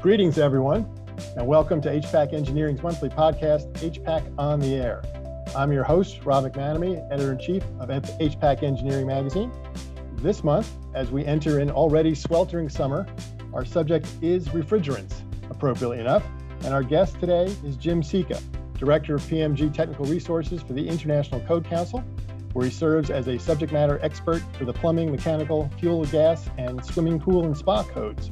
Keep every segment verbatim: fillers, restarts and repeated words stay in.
Greetings, everyone, and welcome to H PAC Engineering's monthly podcast, H PAC on the Air. I'm your host, Rob McManamy, Editor-in-Chief of H PAC Engineering magazine. This month, as we enter an already sweltering summer, our subject is refrigerants, appropriately enough, and our guest today is Jim Sika, Director of P M G Technical Resources for the International Code Council, where he serves as a subject matter expert for the plumbing, mechanical, fuel, gas, and swimming pool and spa codes.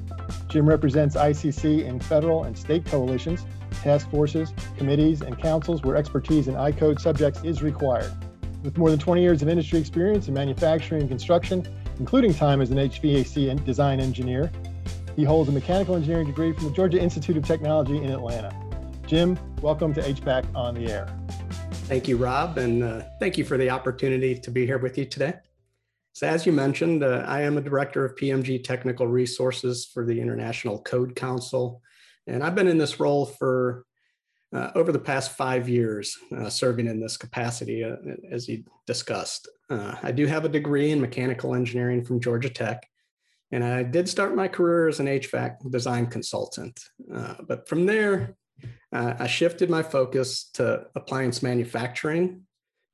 Jim represents I C C in federal and state coalitions, task forces, committees, and councils where expertise in I-code subjects is required. With more than twenty years of industry experience in manufacturing and construction, including time as an H V A C design engineer, he holds a mechanical engineering degree from the Georgia Institute of Technology in Atlanta. Jim, welcome to H PAC on the Air. Thank you, Rob, and uh, thank you for the opportunity to be here with you today. So as you mentioned, uh, I am a director of P M G Technical Resources for the International Code Council, and I've been in this role for uh, over the past five years, uh, serving in this capacity, uh, as you discussed. Uh, I do have a degree in mechanical engineering from Georgia Tech, and I did start my career as an H V A C design consultant, uh, but from there, Uh, I shifted my focus to appliance manufacturing,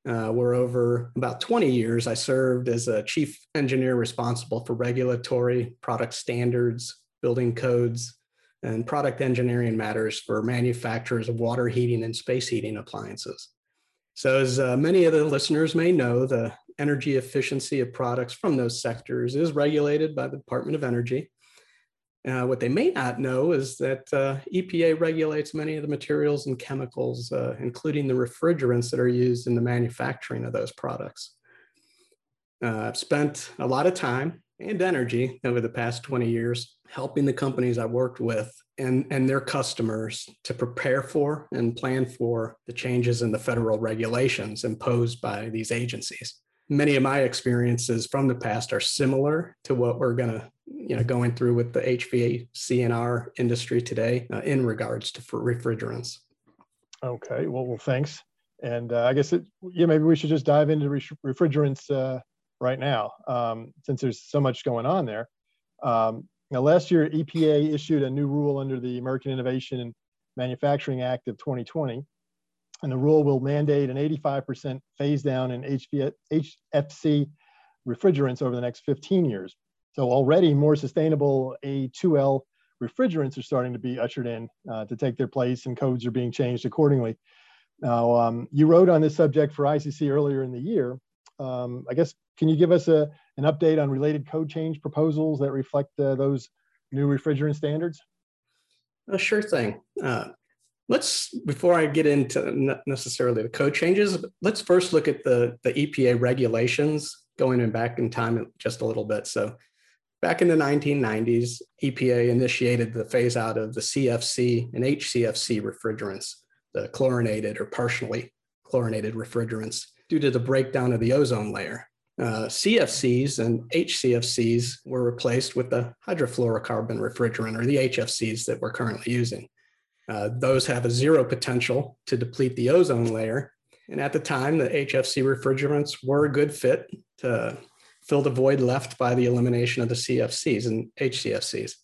uh, where over about twenty years, I served as a chief engineer responsible for regulatory, product standards, building codes, and product engineering matters for manufacturers of water heating and space heating appliances. So as uh, many of the listeners may know, the energy efficiency of products from those sectors is regulated by the Department of Energy. Uh, what they may not know is that uh, E P A regulates many of the materials and chemicals, uh, including the refrigerants that are used in the manufacturing of those products. Uh, I've spent a lot of time and energy over the past twenty years helping the companies I worked with and, and their customers to prepare for and plan for the changes in the federal regulations imposed by these agencies. Many of my experiences from the past are similar to what we're going to you know, going through with the H V A C and R industry today uh, in regards to for refrigerants. Okay, well, well thanks. And uh, I guess, it, yeah, maybe we should just dive into re- refrigerants uh, right now, um, since there's so much going on there. Um, now, last year, E P A issued a new rule under the American Innovation and Manufacturing Act of twenty twenty, and the rule will mandate an eighty-five percent phase down in H F C refrigerants over the next fifteen years. So already more sustainable A two L refrigerants are starting to be ushered in uh, to take their place, and codes are being changed accordingly. Now, um, you wrote on this subject for I C C earlier in the year. Um, I guess, can you give us a, an update on related code change proposals that reflect uh, those new refrigerant standards? Uh, sure thing. Uh, let's, before I get into not necessarily the code changes, let's first look at the, the E P A regulations going in back in time just a little bit. So back in the nineteen nineties, E P A initiated the phase out of the C F C and H C F C refrigerants, the chlorinated or partially chlorinated refrigerants, due to the breakdown of the ozone layer. Uh, C F Cs and H C F Cs were replaced with the hydrofluorocarbon refrigerant, or the H F Cs that we're currently using. Uh, those have a zero potential to deplete the ozone layer. And at the time, the H F C refrigerants were a good fit to fill the void left by the elimination of the C F Cs and H C F Cs.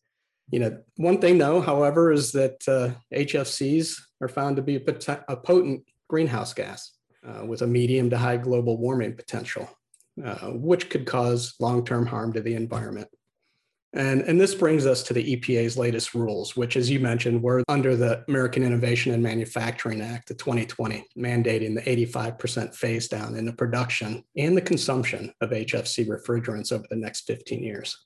You know, one thing though, however, is that uh, H F Cs are found to be a, pot- a potent greenhouse gas uh, with a medium to high global warming potential, uh, which could cause long-term harm to the environment. And, and this brings us to the E P A's latest rules, which, as you mentioned, were under the American Innovation and Manufacturing Act of twenty twenty, mandating the eighty-five percent phase down in the production and the consumption of H F C refrigerants over the next fifteen years.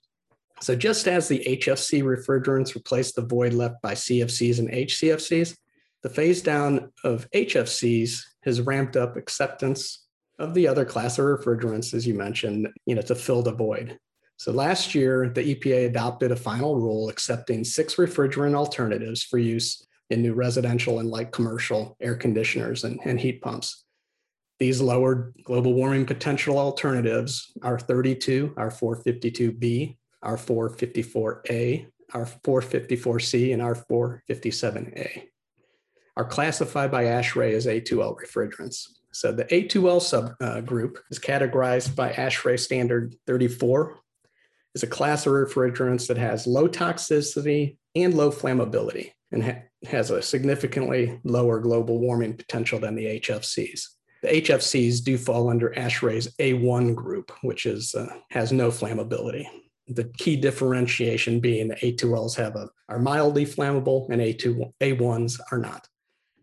So just as the H F C refrigerants replaced the void left by C F Cs and H C F Cs, the phase down of H F Cs has ramped up acceptance of the other class of refrigerants, as you mentioned, you know, to fill the void. So last year, the E P A adopted a final rule accepting six refrigerant alternatives for use in new residential and light commercial air conditioners and, and heat pumps. These lowered global warming potential alternatives are R thirty-two, R four fifty-two B, R four fifty-four A, R four fifty-four C, and R four fifty-seven A, are classified by ASHRAE as A two L refrigerants. So the A two L subgroup uh, is categorized by ASHRAE standard thirty-four is a class of refrigerants that has low toxicity and low flammability and ha has a significantly lower global warming potential than the H F Cs. The H F Cs do fall under ASHRAE's A one group, which is uh, has no flammability. The key differentiation being the A two Ls have a, are mildly flammable and A two, A ones are not.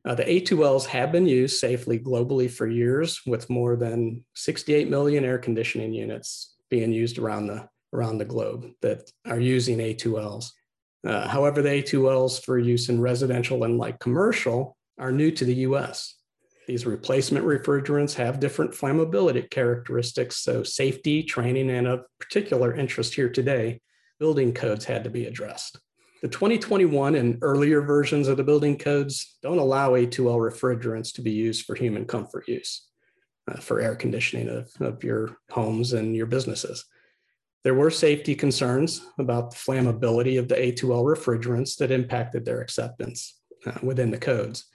Uh, the A two Ls have been used safely globally for years, with more than sixty-eight million air conditioning units being used around the, around the globe that are using A two Ls. Uh, however, the A two Ls for use in residential and light commercial are new to the U S. These replacement refrigerants have different flammability characteristics, so safety, training, and of particular interest here today, building codes had to be addressed. The twenty twenty-one and earlier versions of the building codes don't allow A two L refrigerants to be used for human comfort use, uh, for air conditioning of, of your homes and your businesses. There were safety concerns about the flammability of the A two L refrigerants that impacted their acceptance uh, within the codes.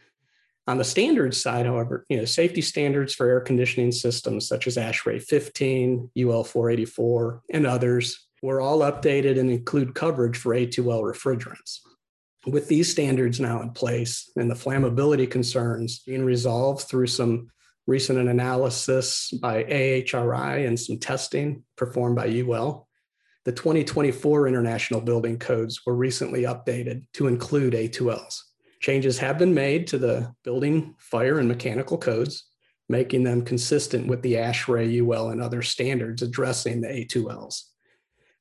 On the standards side, however, you know, safety standards for air conditioning systems such as ASHRAE fifteen, U L four eighty-four, and others were all updated and include coverage for A two L refrigerants. With these standards now in place and the flammability concerns being resolved through some recent analysis by A H R I and some testing performed by U L, the twenty twenty-four International Building Codes were recently updated to include A two Ls. Changes have been made to the building, fire, and mechanical codes, making them consistent with the ASHRAE, U L, and other standards addressing the A two Ls.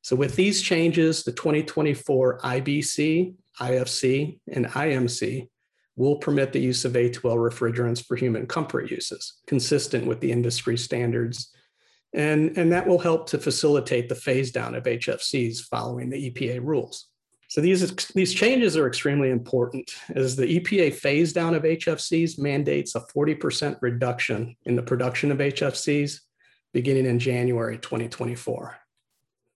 So with these changes, the twenty twenty-four I B C, I F C, and I M C will permit the use of A two L refrigerants for human comfort uses, consistent with the industry standards. And, and that will help to facilitate the phase down of H F Cs following the E P A rules. So these, these changes are extremely important, as the E P A phase down of H F Cs mandates a forty percent reduction in the production of H F Cs beginning in January twenty twenty-four.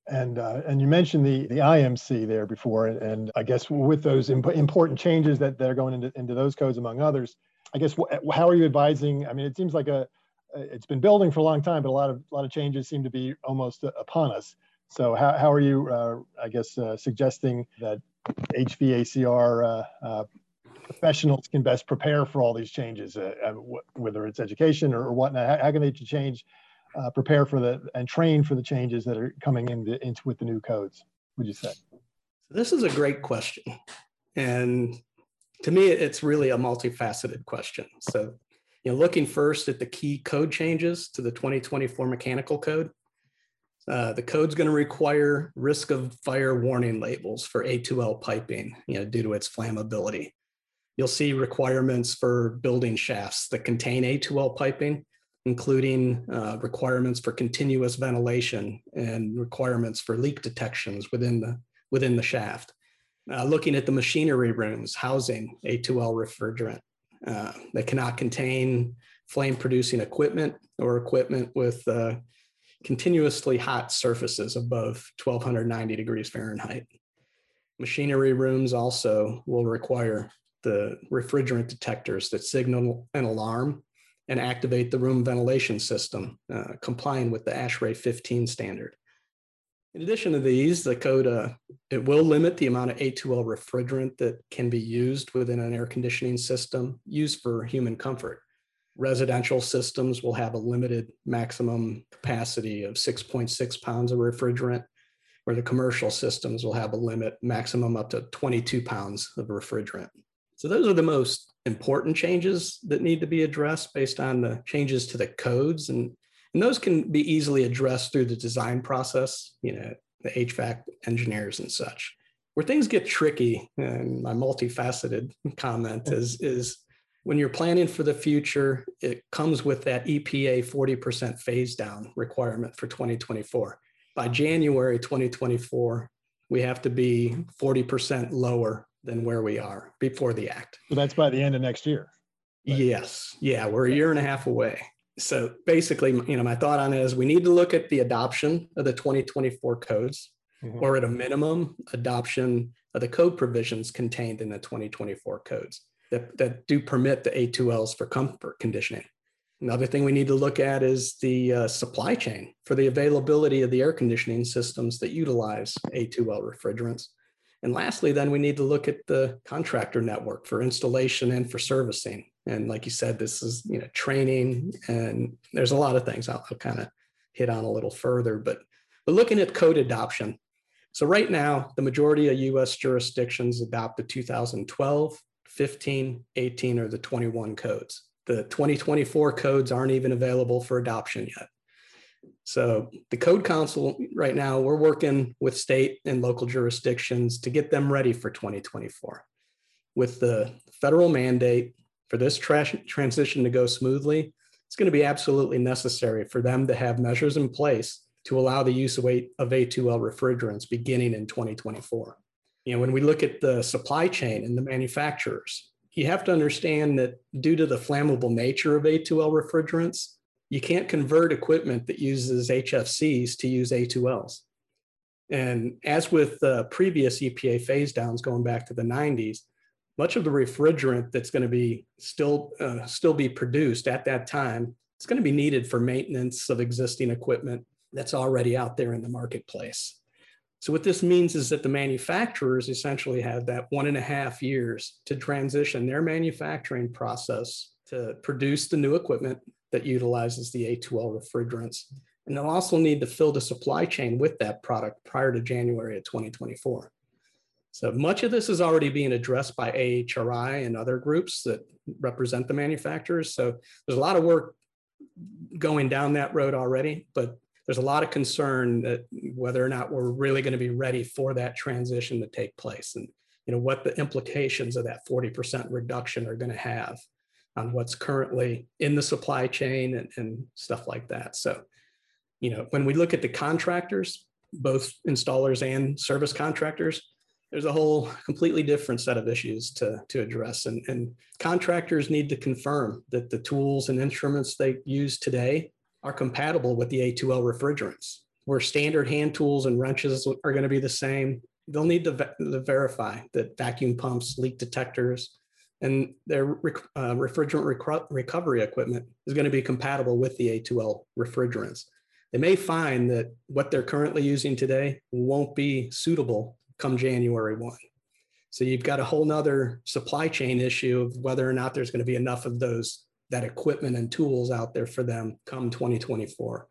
And, uh, and you mentioned the, the I M C there before, and, and I guess with those imp important changes that, that are going into, into those codes, among others, I guess, how are you advising? I mean, it seems like a, it's been building for a long time, but a lot of, a lot of changes seem to be almost upon us. So how, how are you, uh, I guess, uh, suggesting that H V A C R uh, uh, professionals can best prepare for all these changes, uh, uh, whether it's education or, or whatnot? How, how can they change, uh, prepare for the and train for the changes that are coming in the, into with the new codes, would you say? This is a great question. And to me, it's really a multifaceted question. So, you know, looking first at the key code changes to the twenty twenty-four mechanical code, Uh, the code's going to require risk of fire warning labels for A two L piping, you know, due to its flammability. You'll see requirements for building shafts that contain A two L piping, including uh, requirements for continuous ventilation and requirements for leak detections within the, within the shaft. Uh, looking at the machinery rooms housing A two L refrigerant, uh, they cannot contain flame-producing equipment or equipment with uh, continuously hot surfaces above twelve ninety degrees Fahrenheit. Machinery rooms also will require the refrigerant detectors that signal an alarm and activate the room ventilation system, uh, complying with the ASHRAE fifteen standard. In addition to these, the code, uh, it will limit the amount of A two L refrigerant that can be used within an air conditioning system used for human comfort. Residential systems will have a limited maximum capacity of six point six pounds of refrigerant, where the commercial systems will have a limit maximum up to twenty-two pounds of refrigerant. So those are the most important changes that need to be addressed based on the changes to the codes. And, and those can be easily addressed through the design process, you know, the H V A C engineers and such. Where things get tricky, and my multifaceted comment is, is when you're planning for the future, it comes with that E P A forty percent phase down requirement for twenty twenty-four. By January twenty twenty-four, we have to be forty percent lower than where we are before the act. So that's by the end of next year. Right? Yes. Yeah, we're a year and a half away. So basically, you know, my thought on it is we need to look at the adoption of the twenty twenty-four codes, mm-hmm. or at a minimum, adoption of the code provisions contained in the twenty twenty-four codes. That, that do permit the A two Ls for comfort conditioning. Another thing we need to look at is the uh, supply chain for the availability of the air conditioning systems that utilize A two L refrigerants. And lastly, then we need to look at the contractor network for installation and for servicing. And like you said, this is, you know, training, and there's a lot of things I'll, I'll kind of hit on a little further, but, but looking at code adoption. So right now, the majority of U S jurisdictions adopt the two thousand twelve, fifteen, eighteen, or the twenty-one codes. The twenty twenty-four codes aren't even available for adoption yet. So the Code Council right now, we're working with state and local jurisdictions to get them ready for twenty twenty-four. With the federal mandate for this trash transition to go smoothly, it's going to be absolutely necessary for them to have measures in place to allow the use of A two L refrigerants beginning in twenty twenty-four. You know, when we look at the supply chain and the manufacturers, you have to understand that due to the flammable nature of A two L refrigerants, you can't convert equipment that uses H F Cs to use A two Ls. And as with the previous E P A phase downs going back to the nineties, much of the refrigerant that's going to be still, uh, still be produced at that time, it's going to be needed for maintenance of existing equipment that's already out there in the marketplace. So what this means is that the manufacturers essentially have that one and a half years to transition their manufacturing process to produce the new equipment that utilizes the A two L refrigerants. And they'll also need to fill the supply chain with that product prior to January of twenty twenty-four. So much of this is already being addressed by A H R I and other groups that represent the manufacturers. So there's a lot of work going down that road already, but there's a lot of concern that whether or not we're really going to be ready for that transition to take place, and you know what the implications of that forty percent reduction are going to have on what's currently in the supply chain and, and stuff like that. So, you know, when we look at the contractors, both installers and service contractors, there's a whole completely different set of issues to, to address. And, and contractors need to confirm that the tools and instruments they use today are compatible with the A two L refrigerants. Where standard hand tools and wrenches are going to be the same, they'll need to, ver- to verify that vacuum pumps, leak detectors, and their rec uh, refrigerant rec recovery equipment is going to be compatible with the A two L refrigerants. They may find that what they're currently using today won't be suitable come January first. So you've got a whole nother supply chain issue of whether or not there's going to be enough of those, that equipment and tools out there for them come twenty twenty-four.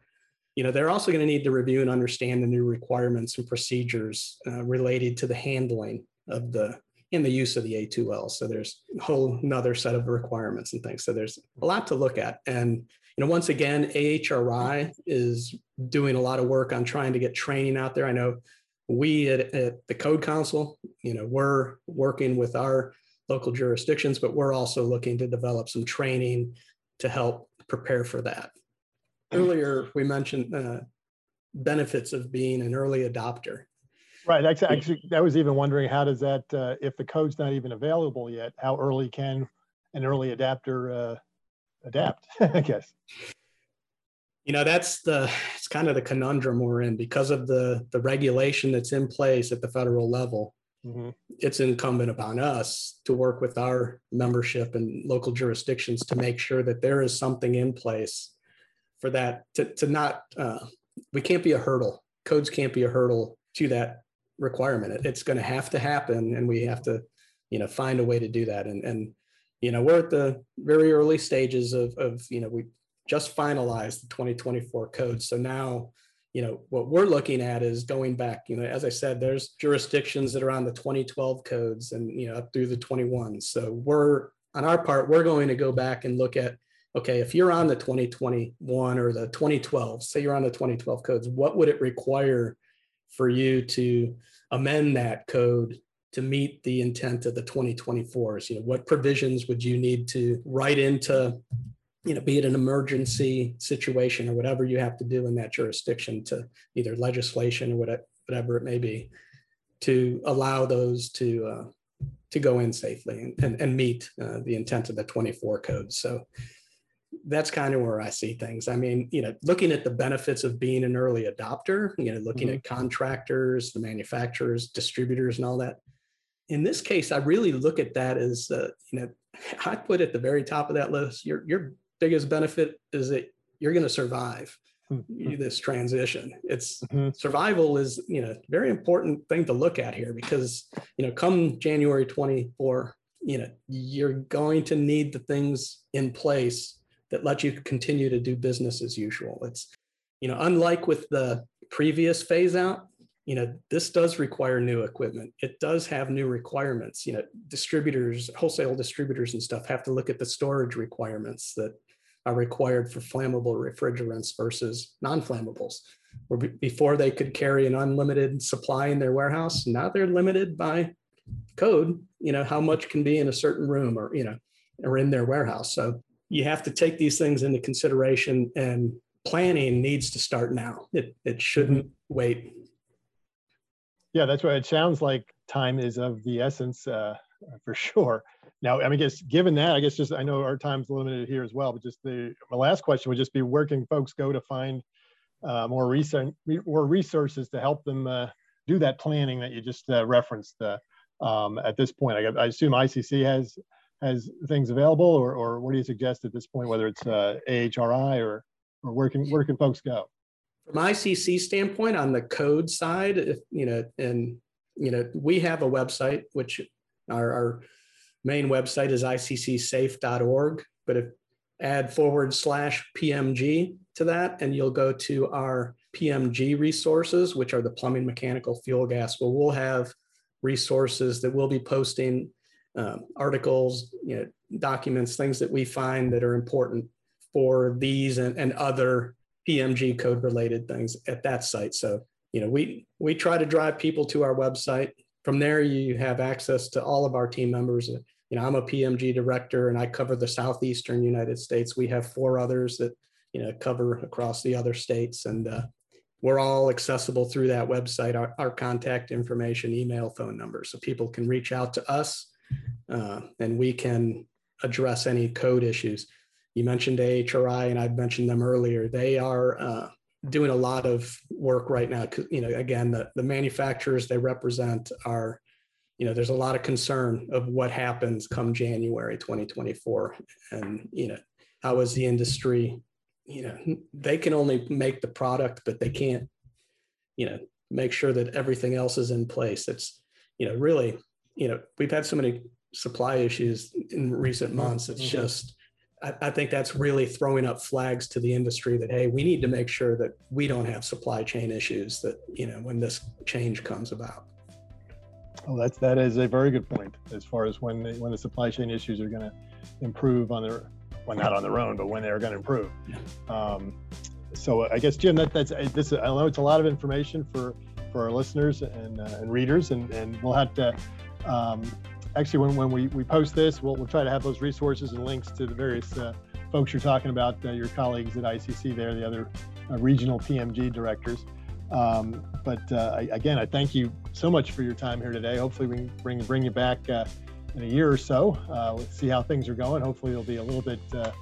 You know, they're also going to need to review and understand the new requirements and procedures uh, related to the handling of the in the use of the A two L. So there's a whole nother set of requirements and things. So there's a lot to look at. And, you know, once again, A H R I is doing a lot of work on trying to get training out there. I know we at, at the Code Council, you know, we're working with our local jurisdictions, but we're also looking to develop some training to help prepare for that. Earlier, we mentioned uh, benefits of being an early adopter. Right. Actually, actually, I was even wondering, how does that, uh, if the code's not even available yet, how early can an early adapter uh, adapt, I guess? You know, that's the, it's kind of the conundrum we're in because of the, the regulation that's in place at the federal level. Mm-hmm. It's incumbent upon us to work with our membership and local jurisdictions to make sure that there is something in place for that to, to not, uh, we can't be a hurdle. Codes can't be a hurdle to that requirement. It's going to have to happen, and we have to, you know, find a way to do that. And, and you know, we're at the very early stages of, of, you know, we just finalized the twenty twenty-four code. So now, you know, what we're looking at is going back, you know, as I said, there's jurisdictions that are on the twenty twelve codes and, you know, up through the twenty-one. So we're, on our part, we're going to go back and look at, okay, if you're on the twenty twenty-one or the twenty twelve, say you're on the twenty twelve codes, what would it require for you to amend that code to meet the intent of the twenty twenty-fours? You know, what provisions would you need to write into, you know, be it an emergency situation or whatever you have to do in that jurisdiction to either legislation or whatever, whatever it may be, to allow those to uh, to go in safely and, and, and meet uh, the intent of the twenty-four codes. So that's kind of where I see things. I mean, you know, looking at the benefits of being an early adopter, you know, looking mm-hmm. at contractors, the manufacturers, distributors, and all that. In this case, I really look at that as, uh, you know, I put at the very top of that list, you're, you're biggest benefit is that you're going to survive mm-hmm. this transition. It's mm-hmm. survival is, you know, very important thing to look at here, because, you know, come January twenty-fourth, you know, you're going to need the things in place that let you continue to do business as usual. It's, you know, unlike with the previous phase out, you know, this does require new equipment. It does have new requirements. You know, distributors, wholesale distributors and stuff have to look at the storage requirements that are required for flammable refrigerants versus non-flammables. Where b- before they could carry an unlimited supply in their warehouse, now they're limited by code, you know, how much can be in a certain room or, you know, or in their warehouse. So you have to take these things into consideration, and planning needs to start now. It it shouldn't mm-hmm. wait. Yeah, that's right. It sounds like time is of the essence uh, for sure. Now, I mean, I guess given that, I guess just, I know our time's limited here as well, but just the, my last question would just be, where can folks go to find uh, more, recent, more resources to help them uh, do that planning that you just uh, referenced uh, um, at this point? I, I assume I C C has has things available, or, or what do you suggest at this point, whether it's uh, A H R I or, or where can where can folks go? From I C C standpoint, on the code side, if, you know, and you know, we have a website, which our, our main website is I C C safe dot org. But if add forward slash P M G to that, and you'll go to our P M G resources, which are the plumbing, mechanical, fuel, gas. Well, we'll have resources that we'll be posting, um, articles, you know, documents, things that we find that are important for these and, and other P M G code related things at that site. So, you know, we, we try to drive people to our website. From there, you have access to all of our team members. You know, I'm a P M G director and I cover the Southeastern United States. We have four others that, you know, cover across the other states, and uh, we're all accessible through that website, our, our contact information, email, phone number, so people can reach out to us uh, and we can address any code issues. You mentioned A H R I, and I've mentioned them earlier. They are uh, doing a lot of work right now. You know, again, the, the manufacturers they represent are, you know, there's a lot of concern of what happens come January twenty twenty-four, and, you know, how is the industry, you know, they can only make the product, but they can't, you know, make sure that everything else is in place. It's, you know, really, you know, we've had so many supply issues in recent months. It's mm-hmm. just, I think that's really throwing up flags to the industry that, hey, we need to make sure that we don't have supply chain issues that, you know, when this change comes about. Well, that's, that is a very good point as far as when the, when the supply chain issues are going to improve on their, well, not on their own, but when they're going to improve. Yeah. Um, so I guess, Jim, that, that's this. I know it's a lot of information for, for our listeners and, uh, and readers, and, and we'll have to... Um, Actually, when, when we, we post this, we'll, we'll try to have those resources and links to the various uh, folks you're talking about, uh, your colleagues at I C C there, the other uh, regional P M G directors. Um, but uh, I, again, I thank you so much for your time here today. Hopefully we can bring, bring you back uh, in a year or so. Uh, we'll see how things are going. Hopefully it'll be a little bit uh,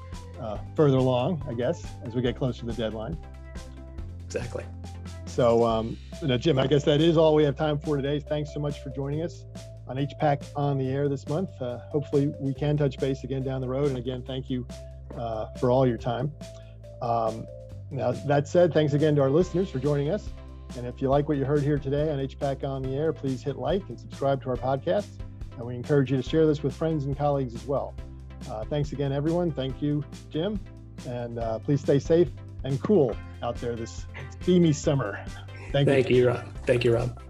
uh, further along, I guess, as we get closer to the deadline. Exactly. So, um, you know, Jim, I guess that is all we have time for today. Thanks so much for joining us on H PAC on the Air this month. Uh, hopefully we can touch base again down the road. And again, thank you uh, for all your time. Um, now, that said, thanks again to our listeners for joining us. And if you like what you heard here today on H PAC on the Air, please hit like and subscribe to our podcast. And we encourage you to share this with friends and colleagues as well. Uh, thanks again, everyone. Thank you, Jim. And uh, please stay safe and cool out there this steamy summer. Thank, thank you. you, Rob. Thank you, Rob.